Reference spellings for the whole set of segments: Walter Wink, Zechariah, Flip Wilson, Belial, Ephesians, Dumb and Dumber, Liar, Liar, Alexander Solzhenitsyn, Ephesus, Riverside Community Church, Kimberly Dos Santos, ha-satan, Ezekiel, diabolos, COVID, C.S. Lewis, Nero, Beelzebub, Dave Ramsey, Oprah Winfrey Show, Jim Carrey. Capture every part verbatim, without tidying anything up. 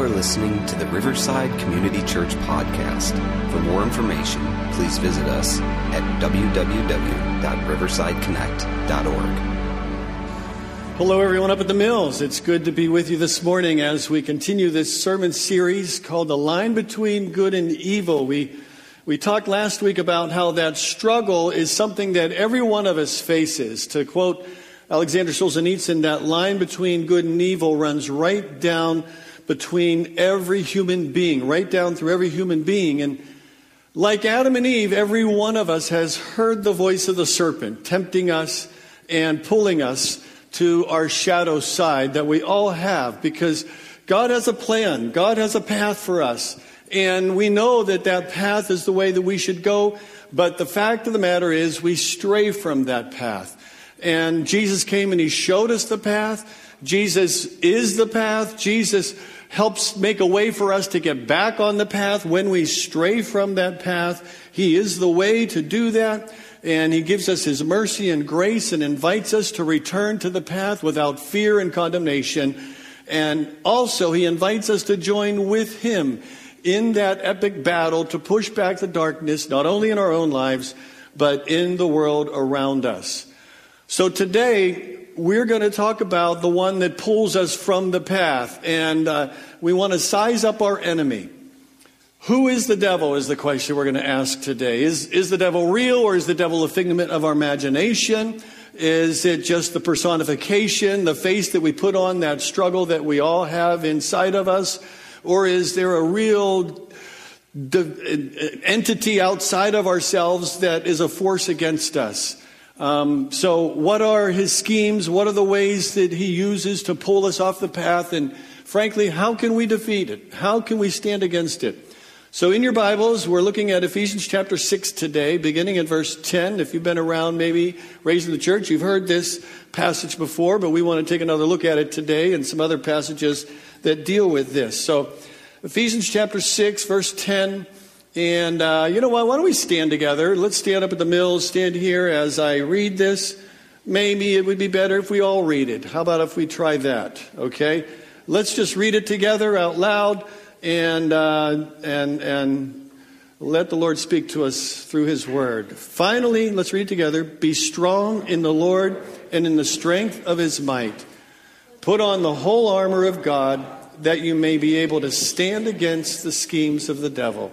are listening to the Riverside Community Church podcast. For more information, please visit us at w w w dot riverside connect dot org. Hello, everyone up at the Mills. It's good to be with you this morning as we continue this sermon series called The Line Between Good and Evil. We we talked last week about how that struggle is something that every one of us faces. To quote Alexander Solzhenitsyn, that line between good and evil runs right down between every human being, right down through every human being. And like Adam and Eve, every one of us has heard the voice of the serpent tempting us and pulling us to our shadow side that we all have, because God has a plan. God has a path for us. And we know that that path is the way that we should go. But the fact of the matter is we stray from that path. And Jesus came and he showed us the path. Jesus is the path. Jesus helps make a way for us to get back on the path when we stray from that path. He is the way to do that. And he gives us his mercy and grace and invites us to return to the path without fear and condemnation. And also he invites us to join with him in that epic battle to push back the darkness, not only in our own lives, but in the world around us. So today we're going to talk about the one that pulls us from the path. And uh, we want to size up our enemy. Who is the devil is the question we're going to ask today. Is is the devil real, or is the devil a figment of our imagination? Is it just the personification, the face that we put on that struggle that we all have inside of us? Or is there a real de- entity outside of ourselves that is a force against us? Um, so what are his schemes? What are the ways that he uses to pull us off the path? And frankly, how can we defeat it? How can we stand against it? So in your Bibles, we're looking at Ephesians chapter six today, beginning at verse ten. If you've been around, maybe raised in the church, you've heard this passage before, but we want to take another look at it today and some other passages that deal with this. So Ephesians chapter six, verse ten. And uh, you know what? Why don't we stand together? Let's stand up at the Mills, stand here as I read this. Maybe it would be better if we all read it. How about if we try that? Okay, let's just read it together out loud. And uh, and and let the Lord speak to us through his word. Finally, let's read together. Be strong in the Lord and in the strength of his might. Put on the whole armor of God, that you may be able to stand against the schemes of the devil.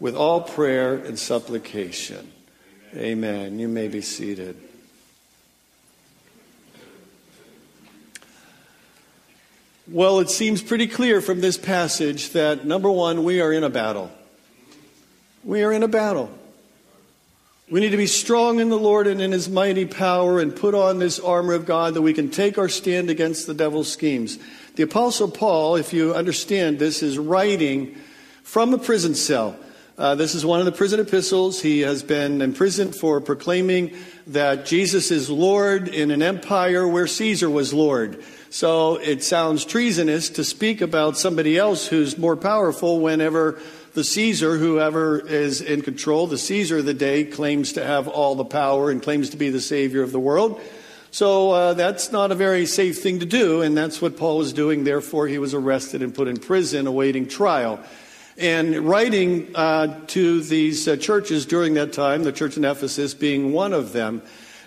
with all prayer and supplication. Amen. Amen. You may be seated. Well, it seems pretty clear from this passage that, number one, we are in a battle. We are in a battle. We need to be strong in the Lord and in his mighty power, and put on this armor of God, that we can take our stand against the devil's schemes. The Apostle Paul, if you understand this, is writing from a prison cell. Uh, this is one of the prison epistles. He has been imprisoned for proclaiming that Jesus is Lord in an empire where Caesar was Lord. So it sounds treasonous to speak about somebody else who's more powerful whenever the Caesar, whoever is in control, the Caesar of the day, claims to have all the power and claims to be the savior of the world. So uh, that's not a very safe thing to do, and that's what Paul was doing. Therefore, he was arrested and put in prison awaiting trial. And writing uh, to these uh, churches during that time, the church in Ephesus being one of them.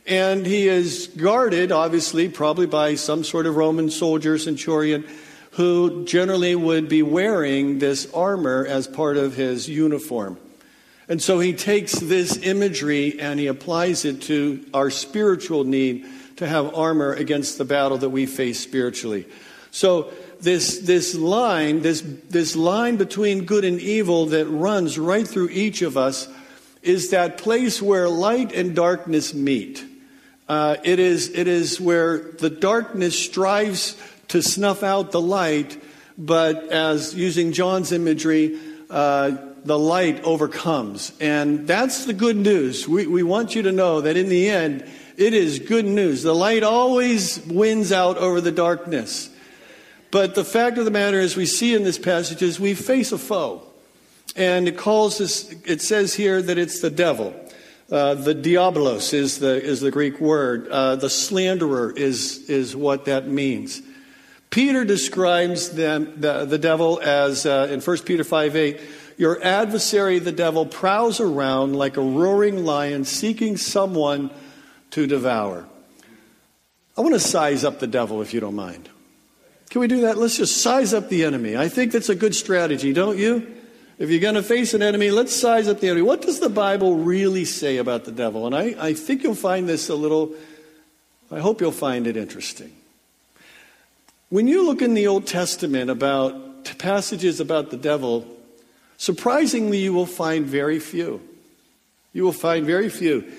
And he is guarded, obviously, probably by some sort of Roman soldier, centurion. who generally would be wearing this armor as part of his uniform. And so he takes this imagery and he applies it to our spiritual need to have armor against the battle that we face spiritually. So this this line, this this line between good and evil that runs right through each of us is that place where light and darkness meet. Uh, it is it is where the darkness strives to snuff out the light, but as using John's imagery, uh, the light overcomes. And that's the good news. We we want you to know that in the end, it is good news. The light always wins out over the darkness. But the fact of the matter is, we see in this passage is we face a foe. And it calls this, it says here that it's the devil. Uh, the diabolos is the is the Greek word. Uh, the slanderer is is what that means. Peter describes them, the, the devil as, uh, in First Peter five eight, your adversary, the devil, prowls around like a roaring lion seeking someone to devour. I want to size up the devil, if you don't mind. Can we do that? Let's just size up the enemy. I think that's a good strategy, don't you? If you're going to face an enemy, let's size up the enemy. What does the Bible really say about the devil? And I, I think you'll find this a little, I hope you'll find it interesting. When you look in the Old Testament about passages about the devil, surprisingly, you will find very few. You will find very few.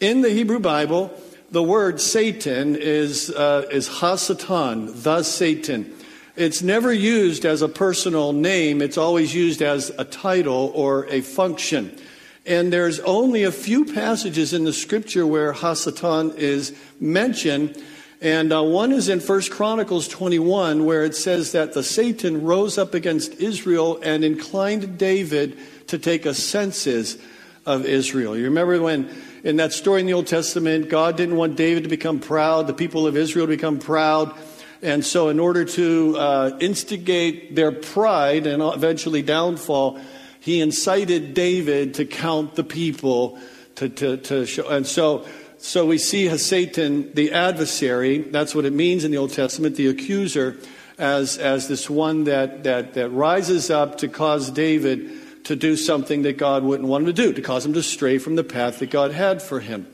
In the Hebrew Bible, the word Satan is uh, is ha-satan, the Satan. It's never used as a personal name. It's always used as a title or a function. And there's only a few passages in the Scripture where ha-satan is mentioned. And uh, one is in First Chronicles twenty-one, where it says that the Satan rose up against Israel and inclined David to take a census of Israel. You remember when, in that story in the Old Testament, God didn't want David to become proud, the people of Israel to become proud. And so in order to uh, instigate their pride and eventually downfall, he incited David to count the people. To, to, to show. And so, so we see Satan, the adversary, that's what it means in the Old Testament, the accuser, as, as this one that, that, that rises up to cause David to do something that God wouldn't want him to do, to cause him to stray from the path that God had for him.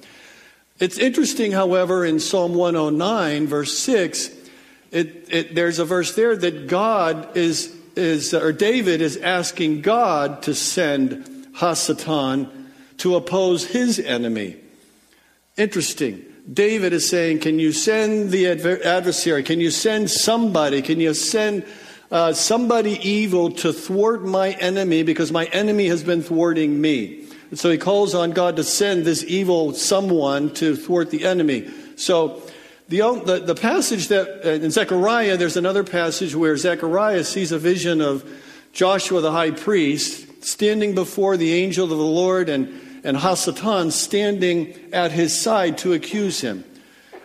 It's interesting, however, in Psalm one oh nine, verse six, it, it, there's a verse there that God is, is, or David is asking God to send ha-satan to oppose his enemy. Interesting. David is saying, can you send the adversary? Can you send somebody? Can you send Uh, somebody evil to thwart my enemy, because my enemy has been thwarting me. And so he calls on God to send this evil someone to thwart the enemy. So the the, the passage that uh, in Zechariah, there's another passage where Zechariah sees a vision of Joshua the high priest standing before the angel of the Lord and, and ha-satan standing at his side to accuse him.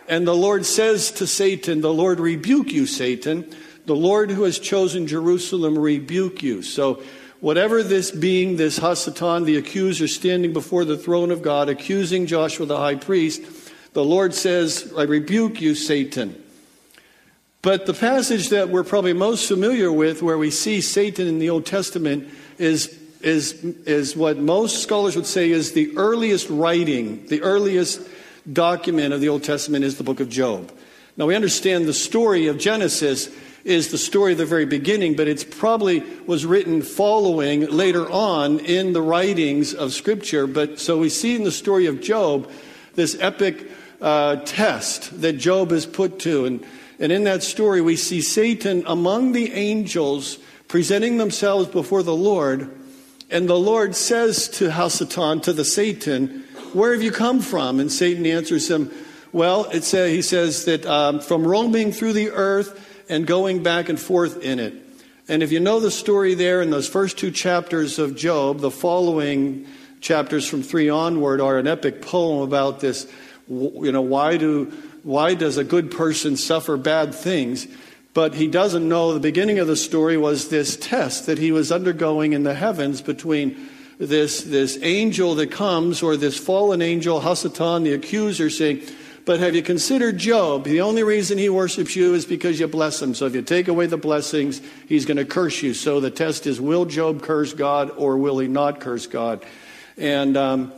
And the Lord says to Satan, the Lord rebuke you, Satan. The Lord who has chosen Jerusalem rebuke you. So whatever this being, this ha-satan, the accuser standing before the throne of God, accusing Joshua the high priest, the Lord says, I rebuke you, Satan. But the passage that we're probably most familiar with, where we see Satan in the Old Testament, is, is, is what most scholars would say is the earliest writing, the earliest document of the Old Testament is the book of Job. Now we understand the story of Genesis is the story of the very beginning, but it's probably was written following later on in the writings of Scripture. But so we see in the story of Job this epic uh, test that Job is put to. And, and in that story, we see Satan among the angels presenting themselves before the Lord. And the Lord says to ha-satan, to the Satan, where have you come from? And Satan answers him, well, it's a, he says that um, from roaming through the earth and going back and forth in it. And if you know the story there in those first two chapters of Job, the following chapters from three onward are an epic poem about this, you know, why do why does a good person suffer bad things? But he doesn't know the beginning of the story was this test that he was undergoing in the heavens between this, this angel that comes, or this fallen angel, ha-satan, the accuser, saying, But have you considered Job? The only reason he worships you is because you bless him. So if you take away the blessings, he's going to curse you. So the test is, will Job curse God or will he not curse God? And um,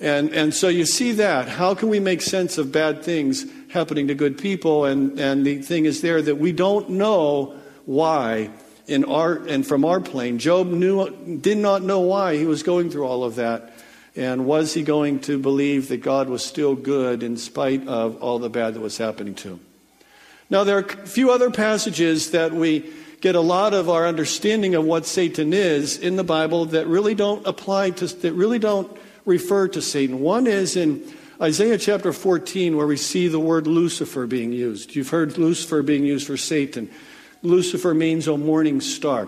and and so you see that. How can we make sense of bad things happening to good people? And, and the thing is there that we don't know why. In our and from our plane, Job knew did not know why he was going through all of that. And was he going to believe that God was still good in spite of all the bad that was happening to him? Now, there are a few other passages that we get a lot of our understanding of what Satan is in the Bible that really don't apply to, that really don't refer to Satan. One is in Isaiah chapter fourteen, where we see the word Lucifer being used. You've heard Lucifer being used for Satan. Lucifer means a morning star.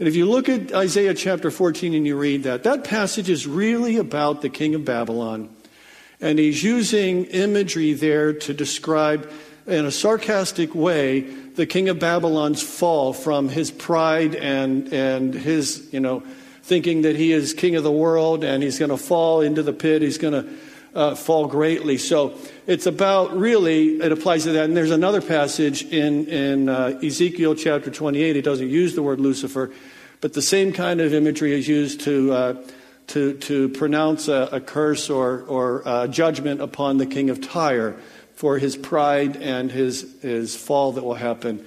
And if you look at Isaiah chapter fourteen and you read that, that passage is really about the king of Babylon. And he's using imagery there to describe in a sarcastic way the king of Babylon's fall from his pride and, and his, you know, thinking that he is king of the world and he's going to fall into the pit. He's going to uh, fall greatly. So it's about really, it applies to that. And there's another passage in, in uh, Ezekiel chapter twenty-eight. It doesn't use the word Lucifer, but the same kind of imagery is used to uh, to, to pronounce a, a curse or, or a judgment upon the king of Tyre for his pride and his, his fall that will happen.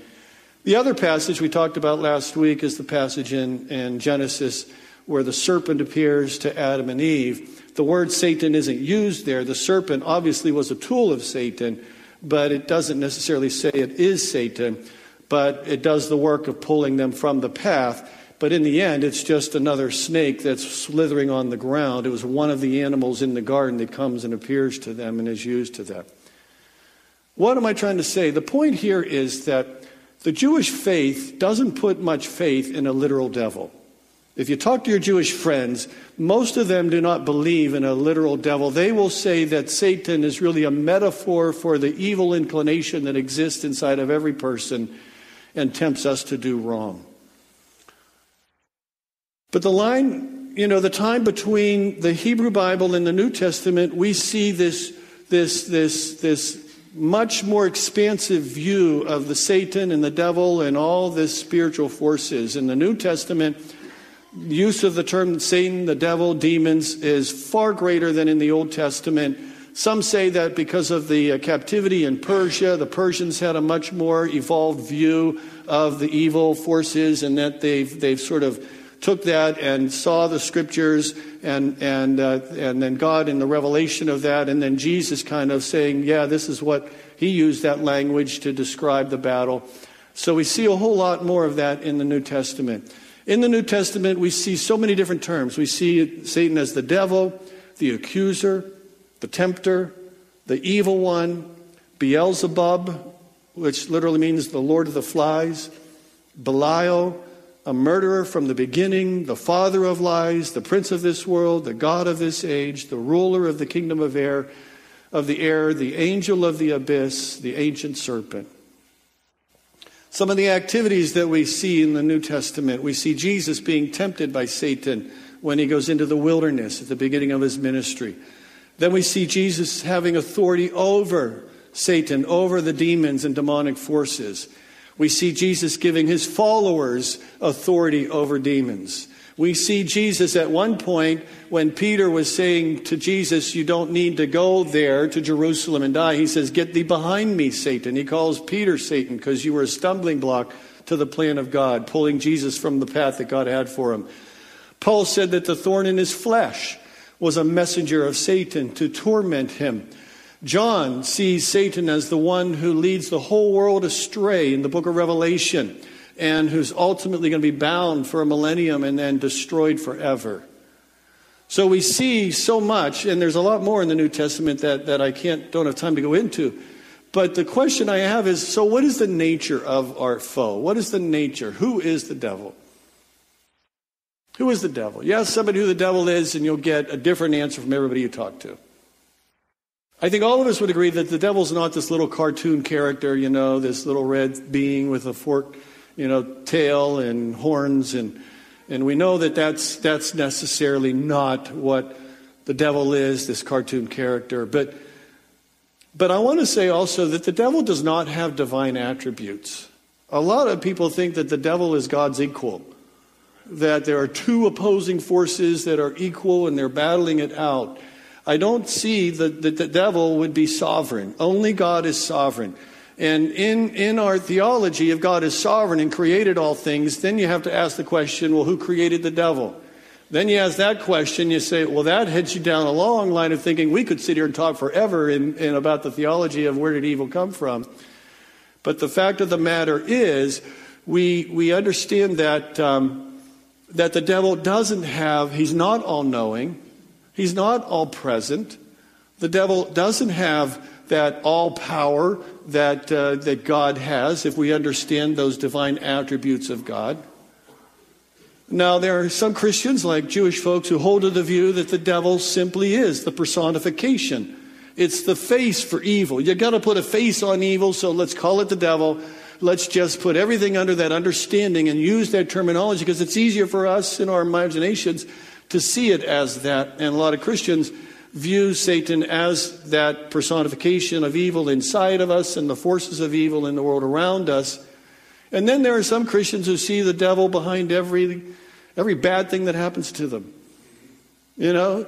The other passage we talked about last week is the passage in, in Genesis where the serpent appears to Adam and Eve. The word Satan isn't used there. The serpent obviously was a tool of Satan, but it doesn't necessarily say it is Satan, but it does the work of pulling them from the path. But in the end, it's just another snake that's slithering on the ground. It was one of the animals in the garden that comes and appears to them and is used to them. What am I trying to say? The point here is that the Jewish faith doesn't put much faith in a literal devil. If you talk to your Jewish friends, most of them do not believe in a literal devil. They will say that Satan is really a metaphor for the evil inclination that exists inside of every person and tempts us to do wrong. But the line, you know, the time between the Hebrew Bible and the New Testament, we see this, this, this, this much more expansive view of the Satan and the devil and all this spiritual forces. In the New Testament, use of the term Satan, the devil, demons is far greater than in the Old Testament. Some say that because of the captivity in Persia, the Persians had a much more evolved view of the evil forces, and that they've they've sort of took that and saw the scriptures, and and uh, and then God in the revelation of that, and then Jesus kind of saying, yeah, this is what he used that language to describe the battle. So we see a whole lot more of that in the New Testament. In the New Testament, we see so many different terms. We see Satan as the devil, the accuser, the tempter, the evil one, Beelzebub, which literally means the Lord of the Flies, Belial, a murderer from the beginning, the father of lies, the prince of this world, the god of this age, the ruler of the kingdom of air, of the air, the angel of the abyss, the ancient serpent. Some of the activities that we see in the New Testament, we see Jesus being tempted by Satan when he goes into the wilderness at the beginning of his ministry. Then we see Jesus having authority over Satan, over the demons and demonic forces. We see Jesus giving his followers authority over demons. We see Jesus at one point when Peter was saying to Jesus, you don't need to go there to Jerusalem and die. He says, get thee behind me, Satan. He calls Peter Satan because you were a stumbling block to the plan of God, pulling Jesus from the path that God had for him. Paul said that the thorn in his flesh was a messenger of Satan to torment him. John sees Satan as the one who leads the whole world astray in the book of Revelation, and who's ultimately going to be bound for a millennium and then destroyed forever. So we see so much, and there's a lot more in the New Testament that, that I can't, don't have time to go into. But the question I have is, so what is the nature of our foe? What is the nature? Who is the devil? Who is the devil? You ask somebody who the devil is, and you'll get a different answer from everybody you talk to. I think all of us would agree that the devil's not this little cartoon character, you know, this little red being with a fork, you know, tail and horns, and and we know that that's that's necessarily not what the devil is, this cartoon character. But But I want to say also that the devil does not have divine attributes. A lot of people think that the devil is God's equal, that there are two opposing forces that are equal and they're battling it out. I don't see that the, the devil would be sovereign. Only God is sovereign. And in, in our theology, if God is sovereign and created all things, then you have to ask the question, well, who created the devil? Then you ask that question, you say, well, that heads you down a long line of thinking. We could sit here and talk forever in, in about the theology of where did evil come from. But the fact of the matter is, we we understand that um, that the devil doesn't have, he's not all-knowing, he's not all-present. The devil doesn't have that all-power that uh, that God has, if we understand those divine attributes of God. Now, there are some Christians, like Jewish folks, who hold to the view that the devil simply is the personification. It's the face for evil. You've got to put a face on evil, so let's call it the devil. Let's just put everything under that understanding and use that terminology, because it's easier for us in our imaginations to see it as that. And a lot of Christians view Satan as that personification of evil inside of us and the forces of evil in the world around us. And then there are some Christians who see the devil behind every every bad thing that happens to them. You know,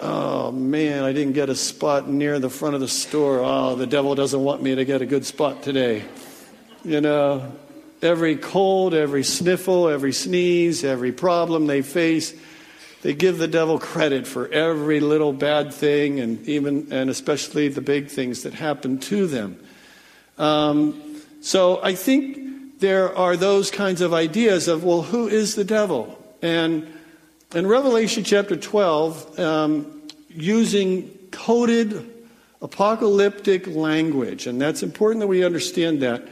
oh man, I didn't get a spot near the front of the store. Oh, the devil doesn't want me to get a good spot today. You know, every cold, every sniffle, every sneeze, every problem they face, they give the devil credit for every little bad thing, and even and especially the big things that happen to them. Um, so I think there are those kinds of ideas of, well, who is the devil? And in Revelation chapter twelve, um, using coded apocalyptic language, and that's important that we understand that.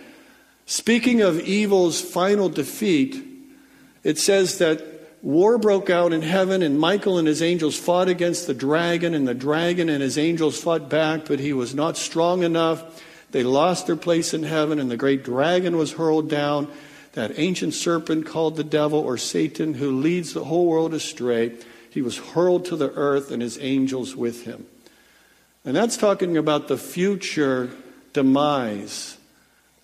Speaking of evil's final defeat, it says that war broke out in heaven, and Michael and his angels fought against the dragon, and the dragon and his angels fought back, but he was not strong enough. They lost their place in heaven, and the great dragon was hurled down, that ancient serpent called the devil or Satan, who leads the whole world astray. He was hurled to the earth, and his angels with him. And that's talking about the future demise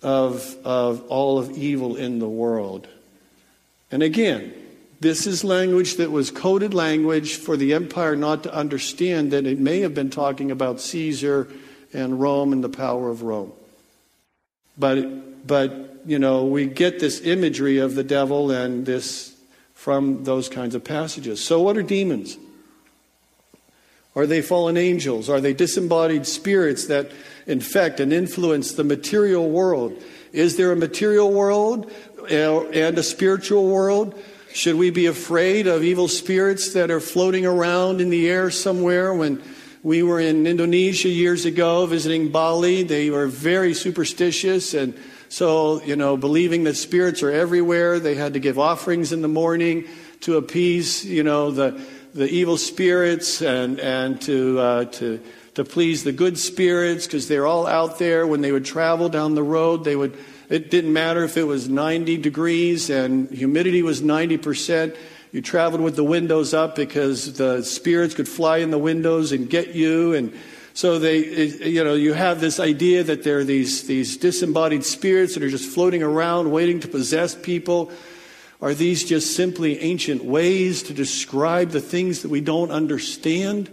of, of all of evil in the world. And again, this is language that was coded language for the empire not to understand that it may have been talking about Caesar and Rome and the power of Rome. But, but you know, we get this imagery of the devil and this from those kinds of passages. So what are demons? Are they fallen angels? Are they disembodied spirits that infect and influence the material world? Is there a material world and a spiritual world? Should we be afraid of evil spirits that are floating around in the air somewhere? When we were in Indonesia years ago visiting Bali, they were very superstitious, and so, you know, believing that spirits are everywhere, they had to give offerings in the morning to appease, you know, the the evil spirits and and to uh, to to please the good spirits, because they're all out there. When they would travel down the road, they would. It didn't matter if it was ninety degrees and humidity was ninety percent. You traveled with the windows up because the spirits could fly in the windows and get you. And so they, you know, you have this idea that there are these, these disembodied spirits that are just floating around waiting to possess people. Are these just simply ancient ways to describe the things that we don't understand?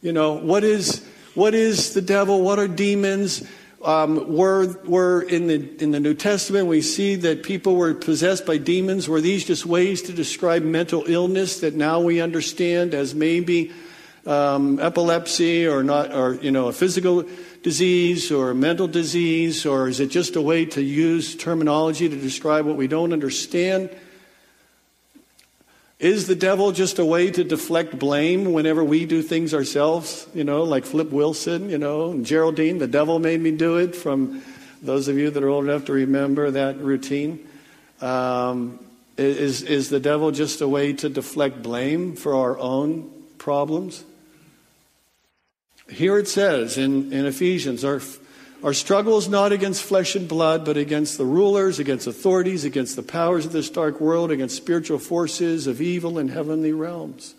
You know, what is, what is the devil? What are demons? Um, were were in the in the New Testament, we see that people were possessed by demons. Were these just ways to describe mental illness that now we understand as maybe um, epilepsy or not, or you know, a physical disease or a mental disease, or is it just a way to use terminology to describe what we don't understand? Is the devil just a way to deflect blame whenever we do things ourselves? You know, like Flip Wilson, you know, and Geraldine, the devil made me do it, from those of you that are old enough to remember that routine. Um, is, is the devil just a way to deflect blame for our own problems? Here it says in, in Ephesians, our, our struggle is not against flesh and blood, but against the rulers, against authorities, against the powers of this dark world, against spiritual forces of evil in heavenly realms.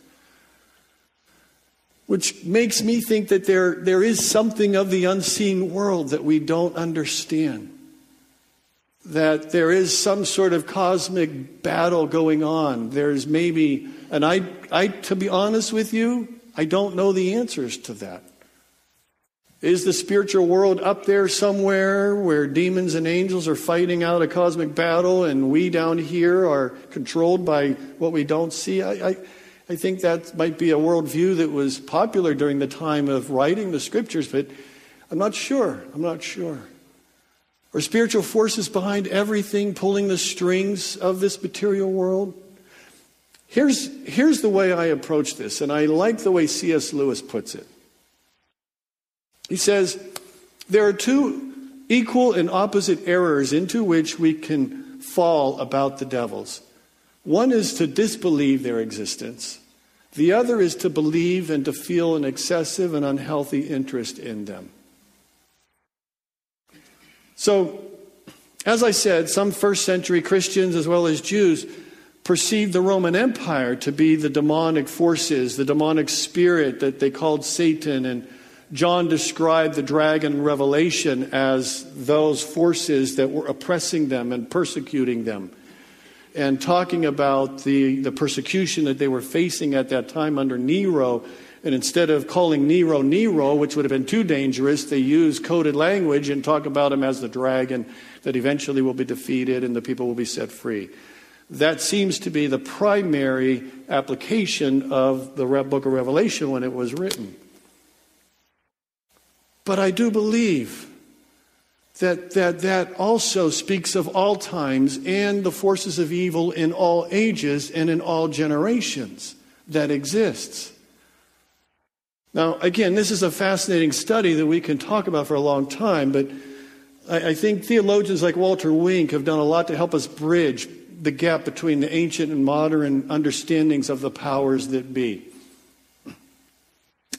which makes me think that there, there is something of the unseen world that we don't understand. That there is some sort of cosmic battle going on. There's maybe, and I, I, to be honest with you, I don't know the answers to that. Is the spiritual world up there somewhere where demons and angels are fighting out a cosmic battle and we down here are controlled by what we don't see? I, I I think that might be a worldview that was popular during the time of writing the scriptures, but I'm not sure. I'm not sure. Are spiritual forces behind everything pulling the strings of this material world? Here's, here's the way I approach this, and I like the way C S Lewis puts it. He says, there are two equal and opposite errors into which we can fall about the devils. One is to disbelieve their existence. The other is to believe and to feel an excessive and unhealthy interest in them. So, as I said, some first century Christians as well as Jews perceived the Roman Empire to be the demonic forces, the demonic spirit that they called Satan, and John described the dragon in Revelation as those forces that were oppressing them and persecuting them, and talking about the, the persecution that they were facing at that time under Nero. And instead of calling Nero Nero, which would have been too dangerous, they use coded language and talk about him as the dragon that eventually will be defeated and the people will be set free. That seems to be the primary application of the book of Revelation when it was written. But I do believe That, that that also speaks of all times and the forces of evil in all ages and in all generations that exists. Now, again, this is a fascinating study that we can talk about for a long time, but I, I think theologians like Walter Wink have done a lot to help us bridge the gap between the ancient and modern understandings of the powers that be.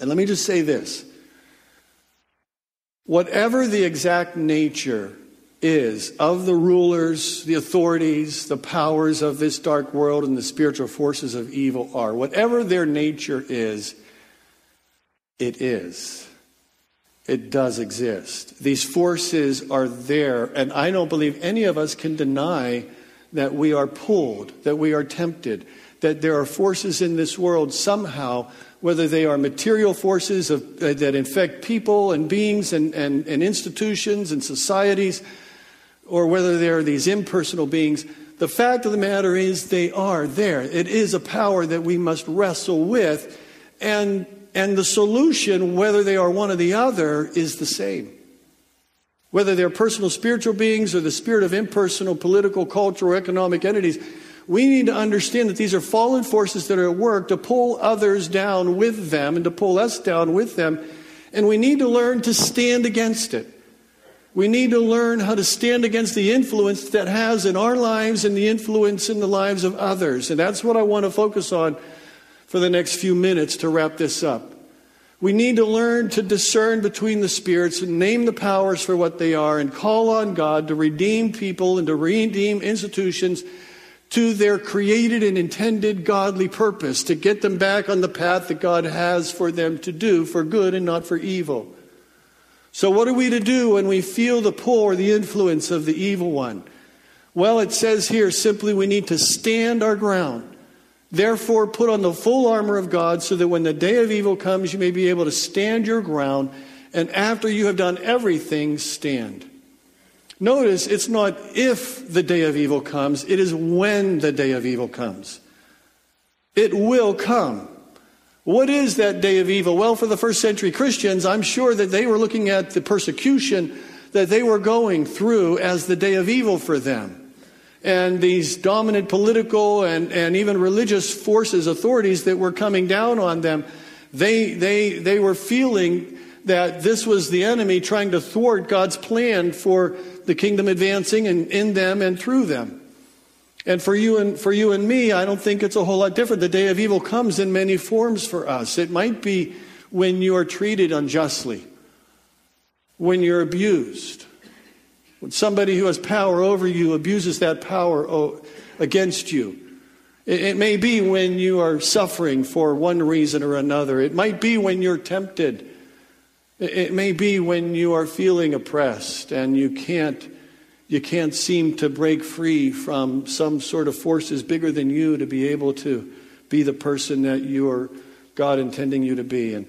And let me just say this. Whatever the exact nature is of the rulers, the authorities, the powers of this dark world, and the spiritual forces of evil are, whatever their nature is, it is. It does exist. These forces are there, and I don't believe any of us can deny that we are pulled, that we are tempted, that there are forces in this world somehow, whether they are material forces of, uh, that infect people and beings and, and, and institutions and societies, or whether they are these impersonal beings. The fact of the matter is they are there. It is a power that we must wrestle with, and, and the solution, whether they are one or the other, is the same. Whether they're personal spiritual beings or the spirit of impersonal political, cultural, economic entities, we need to understand that these are fallen forces that are at work to pull others down with them and to pull us down with them. And we need to learn to stand against it. We need to learn how to stand against the influence that has in our lives and the influence in the lives of others. And that's what I want to focus on for the next few minutes to wrap this up. We need to learn to discern between the spirits and name the powers for what they are and call on God to redeem people and to redeem institutions to their created and intended godly purpose, to get them back on the path that God has for them to do, for good and not for evil. So what are we to do when we feel the pull or the influence of the evil one? Well, it says here simply we need to stand our ground. Therefore, put on the full armor of God so that when the day of evil comes, you may be able to stand your ground, and after you have done everything, stand. Notice, it's not if the day of evil comes, it is when the day of evil comes. It will come. What is that day of evil? Well, for the first century Christians, I'm sure that they were looking at the persecution that they were going through as the day of evil for them. And these dominant political and, and even religious forces, authorities that were coming down on them, they, they, they were feeling that this was the enemy trying to thwart God's plan for the kingdom advancing and in them and through them. And for you and for you and me, I don't think it's a whole lot different. The day of evil comes in many forms for us. It might be when you are treated unjustly, when you're abused, when somebody who has power over you abuses that power against you. It may be when you are suffering for one reason or another. It might be when you're tempted. It may be when you are feeling oppressed and you can't, you can't seem to break free from some sort of forces bigger than you to be able to be the person that you are God intending you to be. And,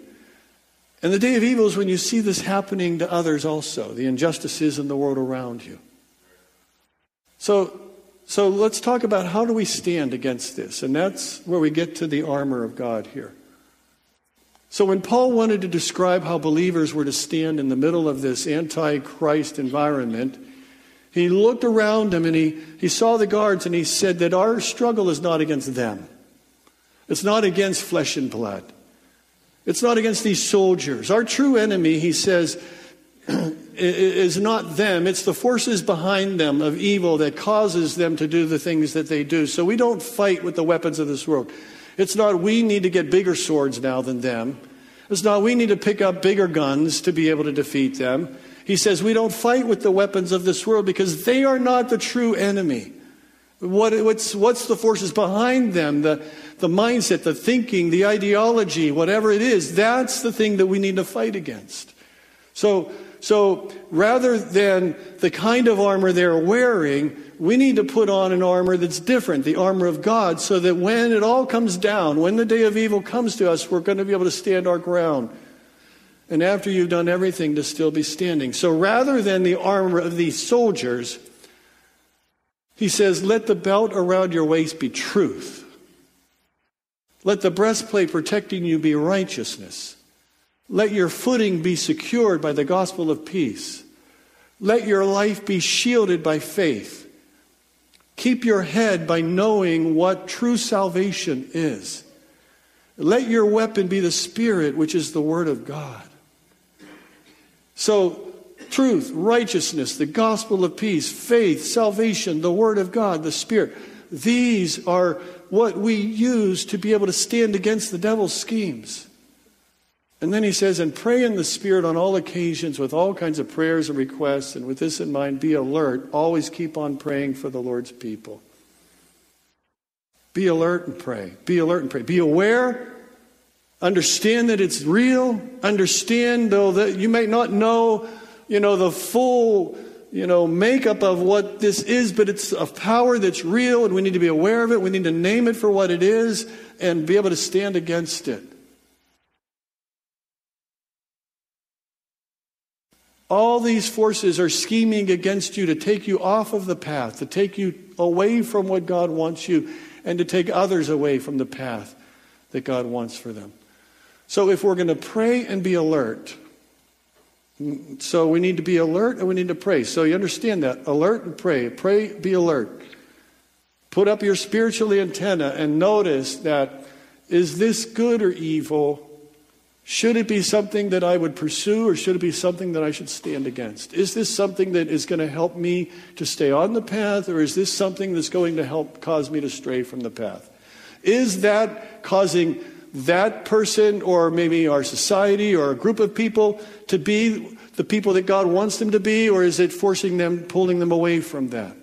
and the day of evil is when you see this happening to others also, the injustices in the world around you. So... So let's talk about how do we stand against this. And that's where we get to the armor of God here. So when Paul wanted to describe how believers were to stand in the middle of this anti-Christ environment, he looked around him and he, he saw the guards and he said that our struggle is not against them. It's not against flesh and blood. It's not against these soldiers. Our true enemy, he says, is not them. It's the forces behind them of evil that causes them to do the things that they do. So we don't fight with the weapons of this world. It's not we need to get bigger swords now than them. It's not we need to pick up bigger guns to be able to defeat them. He says we don't fight with the weapons of this world because they are not the true enemy. What, what's, what's the forces behind them? The, the mindset, the thinking, the ideology, whatever it is, that's the thing that we need to fight against. So So rather than the kind of armor they're wearing, we need to put on an armor that's different, the armor of God, so that when it all comes down, when the day of evil comes to us, we're going to be able to stand our ground. And after you've done everything, to still be standing. So rather than the armor of these soldiers, he says, let the belt around your waist be truth. Let the breastplate protecting you be righteousness. Let your footing be secured by the gospel of peace. Let your life be shielded by faith. Keep your head by knowing what true salvation is. Let your weapon be the Spirit, which is the Word of God. So, truth, righteousness, the gospel of peace, faith, salvation, the Word of God, the Spirit. These are what we use to be able to stand against the devil's schemes. And then he says, and pray in the Spirit on all occasions with all kinds of prayers and requests. And with this in mind, be alert. Always keep on praying for the Lord's people. Be alert and pray. Be alert and pray. Be aware. Understand that it's real. Understand, though, that you may not know, you know, the full, you know, makeup of what this is, but it's a power that's real, and we need to be aware of it. We need to name it for what it is and be able to stand against it. All these forces are scheming against you to take you off of the path, to take you away from what God wants you, and to take others away from the path that God wants for them. So if we're going to pray and be alert, so we need to be alert and we need to pray. So you understand that. Alert and pray. Pray, be alert. Put up your spiritual antenna and notice that, is this good or evil? Should it be something that I would pursue, or should it be something that I should stand against? Is this something that is going to help me to stay on the path, or is this something that's going to help cause me to stray from the path? Is that causing that person, or maybe our society or a group of people, to be the people that God wants them to be, or is it forcing them, pulling them away from that?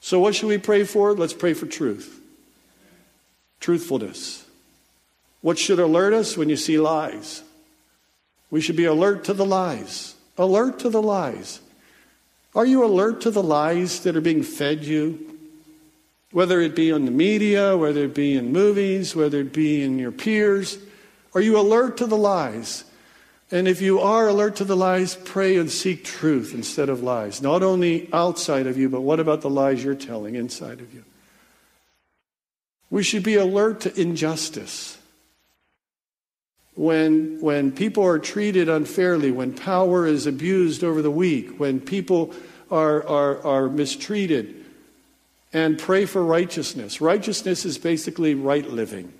So what should we pray for? Let's pray for truth. Truthfulness. What should alert us? When you see lies, we should be alert to the lies. Alert to the lies. Are you alert to the lies that are being fed you? Whether it be on the media, whether it be in movies, whether it be in your peers. Are you alert to the lies? And if you are alert to the lies, pray and seek truth instead of lies. Not only outside of you, but what about the lies you're telling inside of you? We should be alert to injustice. When when people are treated unfairly, when power is abused over the weak, when people are, are, are mistreated, and pray for righteousness. Righteousness is basically right living.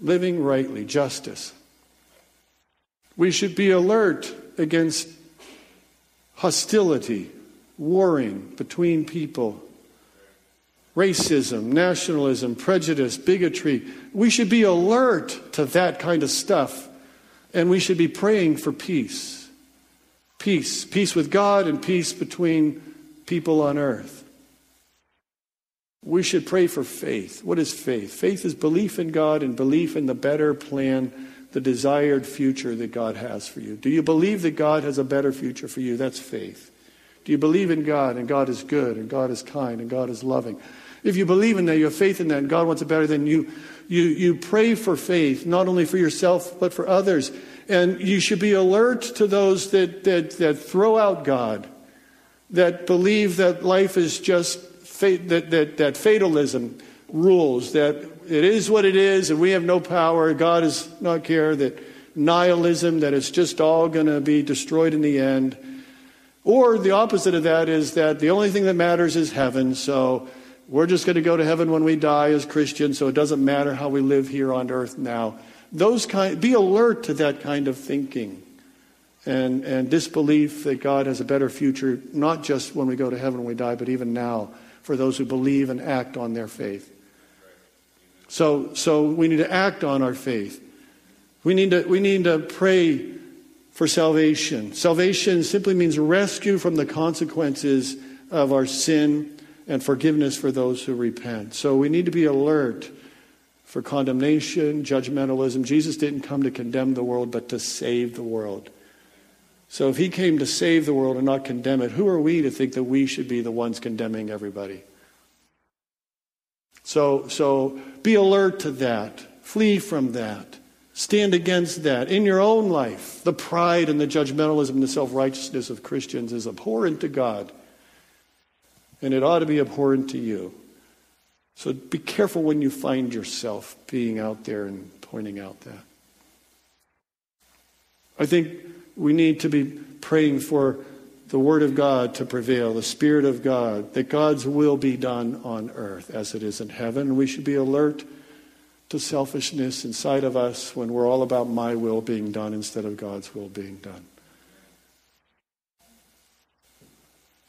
Living rightly, justice. We should be alert against hostility, warring between people. Racism, nationalism, prejudice, bigotry. We should be alert to that kind of stuff. And we should be praying for peace. Peace. Peace with God and peace between people on earth. we should pray for faith. What is faith? Faith is belief in God and belief in the better plan, the desired future that God has for you. Do you believe that God has a better future for you? That's faith. Do you believe in God and God is good and God is kind and God is loving? If you believe in that, you have faith in that, and God wants it better than you, you, you pray for faith, not only for yourself, but for others. And you should be alert to those that, that, that throw out God, that believe that life is just, fate, that, that, that fatalism rules, that it is what it is, and we have no power, God does not care, that nihilism, that it's just all going to be destroyed in the end. Or the opposite of that is that the only thing that matters is heaven, so we're just going to go to heaven when we die as Christians, so it doesn't matter how we live here on earth now. Those kind, be alert to that kind of thinking and, and disbelief that God has a better future, not just when we go to heaven when we die, but even now for those who believe and act on their faith. So, so we need to act on our faith. We need to, we need to pray for salvation. Salvation simply means rescue from the consequences of our sin and forgiveness for those who repent. So we need to be alert for condemnation, judgmentalism. Jesus didn't come to condemn the world, but to save the world. So if he came to save the world and not condemn it, who are we to think that we should be the ones condemning everybody? So, so be alert to that. Flee from that. Stand against that. In your own life, the pride and the judgmentalism and the self-righteousness of Christians is abhorrent to God. And it ought to be abhorrent to you. So be careful when you find yourself being out there and pointing out that. I think we need to be praying for the Word of God to prevail, the Spirit of God, that God's will be done on earth as it is in heaven. We should be alert to selfishness inside of us when we're all about my will being done instead of God's will being done.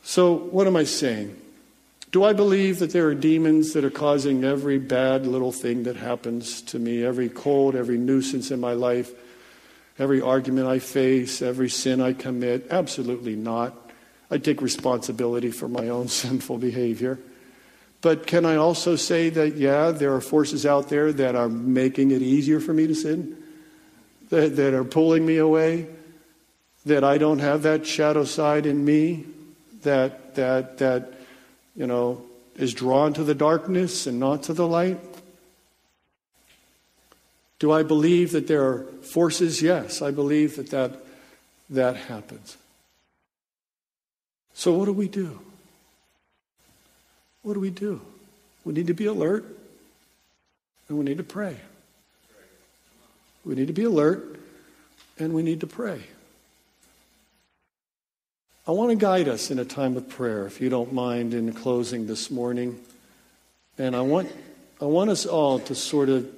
So what am I saying? Do I believe that there are demons that are causing every bad little thing that happens to me, every cold, every nuisance in my life, every argument I face, every sin I commit? Absolutely not. I take responsibility for my own sinful behavior. But can I also say that, yeah, there are forces out there that are making it easier for me to sin, that, that are pulling me away, that I don't have that shadow side in me, that, that, that, you know, is drawn to the darkness and not to the light? Do I believe that there are forces? Yes, I believe that that, that happens. So what do we do? What do we do? We need to be alert, and we need to pray. We need to be alert, and we need to pray. I want to guide us in a time of prayer, if you don't mind, in closing this morning. And I want I want us all to sort of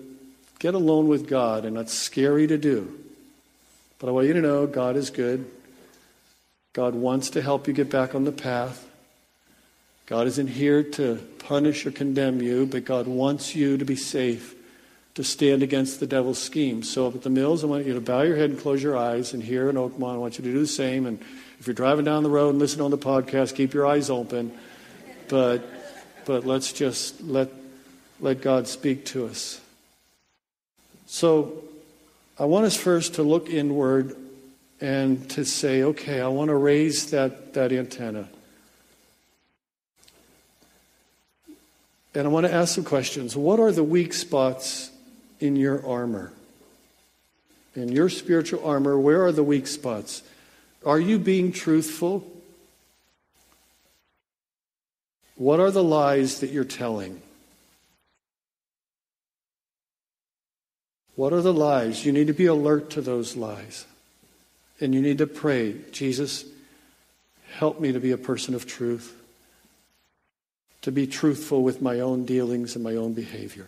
get alone with God, and that's scary to do. But I want you to know God is good. God wants to help you get back on the path. God isn't here to punish or condemn you, but God wants you to be safe, to stand against the devil's schemes. So up at the Mills, I want you to bow your head and close your eyes. And here in Oakmont, I want you to do the same. And if you're driving down the road and listening on the podcast, keep your eyes open. But but let's just let let God speak to us. So I want us first to look inward and to say, okay, I want to raise that, that antenna. And I want to ask some questions. What are the weak spots in your armor? In your spiritual armor, where are the weak spots? Are you being truthful? What are the lies that you're telling? What are the lies? You need to be alert to those lies. And you need to pray, Jesus, help me to be a person of truth, to be truthful with my own dealings and my own behavior.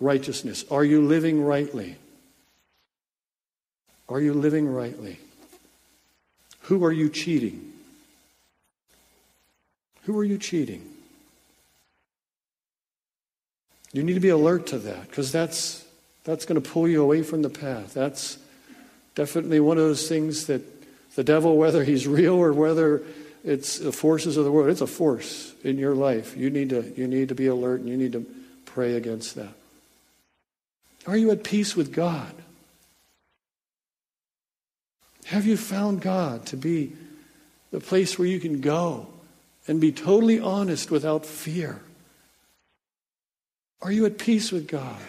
Righteousness. Are you living rightly? Are you living rightly? Who are you cheating? Who are you cheating? You need to be alert to that, because that's that's going to pull you away from the path. That's definitely one of those things that the devil, whether he's real or whether It's the forces of the world. It's a force in your life. You need to, you need to be alert, and you need to pray against that. Are you at peace with God? Have you found God to be the place where you can go and be totally honest without fear? Are you at peace with God?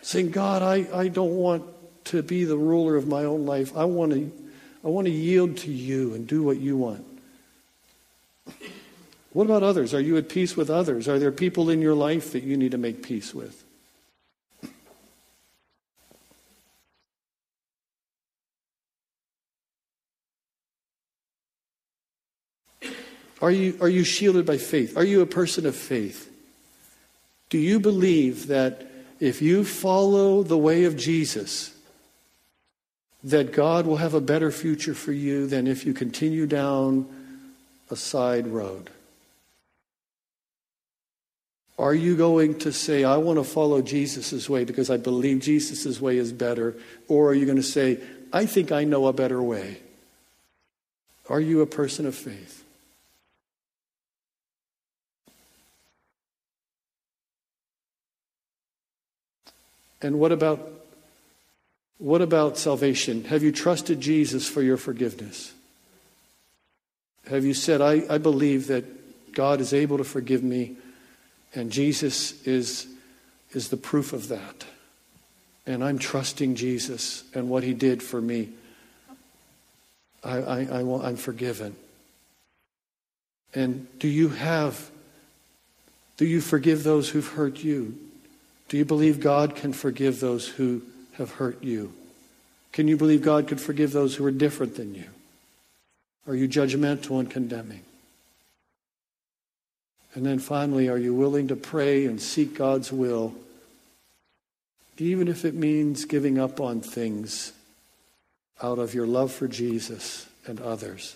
Saying, God, I, I don't want to be the ruler of my own life. I want to I want to yield to you and do what you want. What about others? Are you at peace with others? Are there people in your life that you need to make peace with? Are you, are you shielded by faith? Are you a person of faith? Do you believe that if you follow the way of Jesus, that God will have a better future for you than if you continue down a side road? Are you going to say, I want to follow Jesus' way because I believe Jesus' way is better? Or are you going to say, I think I know a better way? Are you a person of faith? And what about what about salvation? Have you trusted Jesus for your forgiveness? Have you said, I, I believe that God is able to forgive me, and Jesus is, is the proof of that. And I'm trusting Jesus and what he did for me. I, I, I want, I'm forgiven. And do you have, do you forgive those who've hurt you? Do you believe God can forgive those who have hurt you? Can you believe God could forgive those who are different than you? Are you judgmental and condemning? And then finally, are you willing to pray and seek God's will, even if it means giving up on things out of your love for Jesus and others?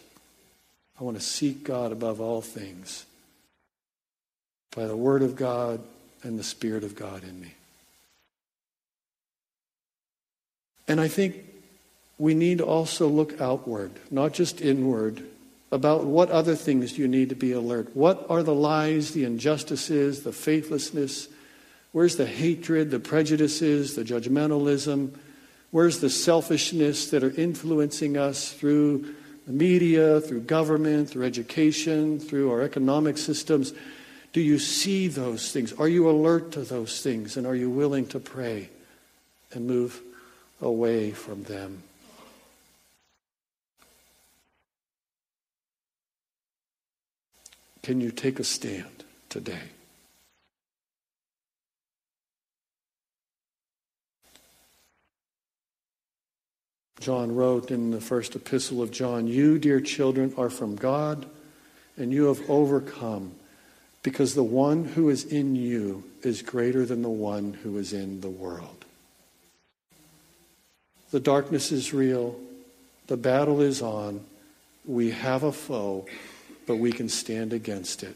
I want to seek God above all things by the Word of God and the Spirit of God in me. And I think we need to also look outward, not just inward, about what other things you need to be alert. What are the lies, the injustices, the faithlessness? Where's the hatred, the prejudices, the judgmentalism? Where's the selfishness that are influencing us through the media, through government, through education, through our economic systems? Do you see those things? Are you alert to those things? And are you willing to pray and move away from them? Can you take a stand today? John wrote in the first epistle of John, "You, dear children, are from God, and you have overcome, because the one who is in you is greater than the one who is in the world." The darkness is real. The battle is on. We have a foe, but we can stand against it.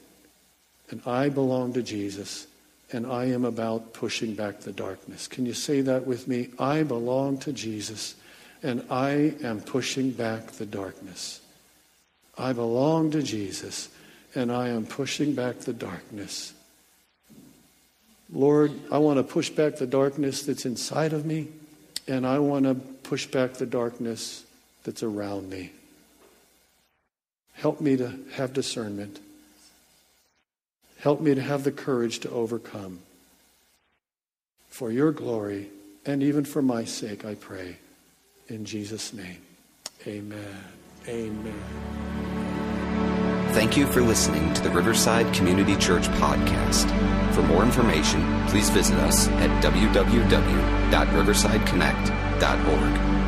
And I belong to Jesus, and I am about pushing back the darkness. Can you say that with me? I belong to Jesus, and I am pushing back the darkness. I belong to Jesus, and I am pushing back the darkness. Lord, I want to push back the darkness that's inside of me, and I want to push back the darkness that's around me. Help me to have discernment. Help me to have the courage to overcome. For your glory, and even for my sake, I pray. In Jesus' name, amen. Amen. Thank you for listening to the Riverside Community Church podcast. For more information, please visit us at w w w dot riverside connect dot org.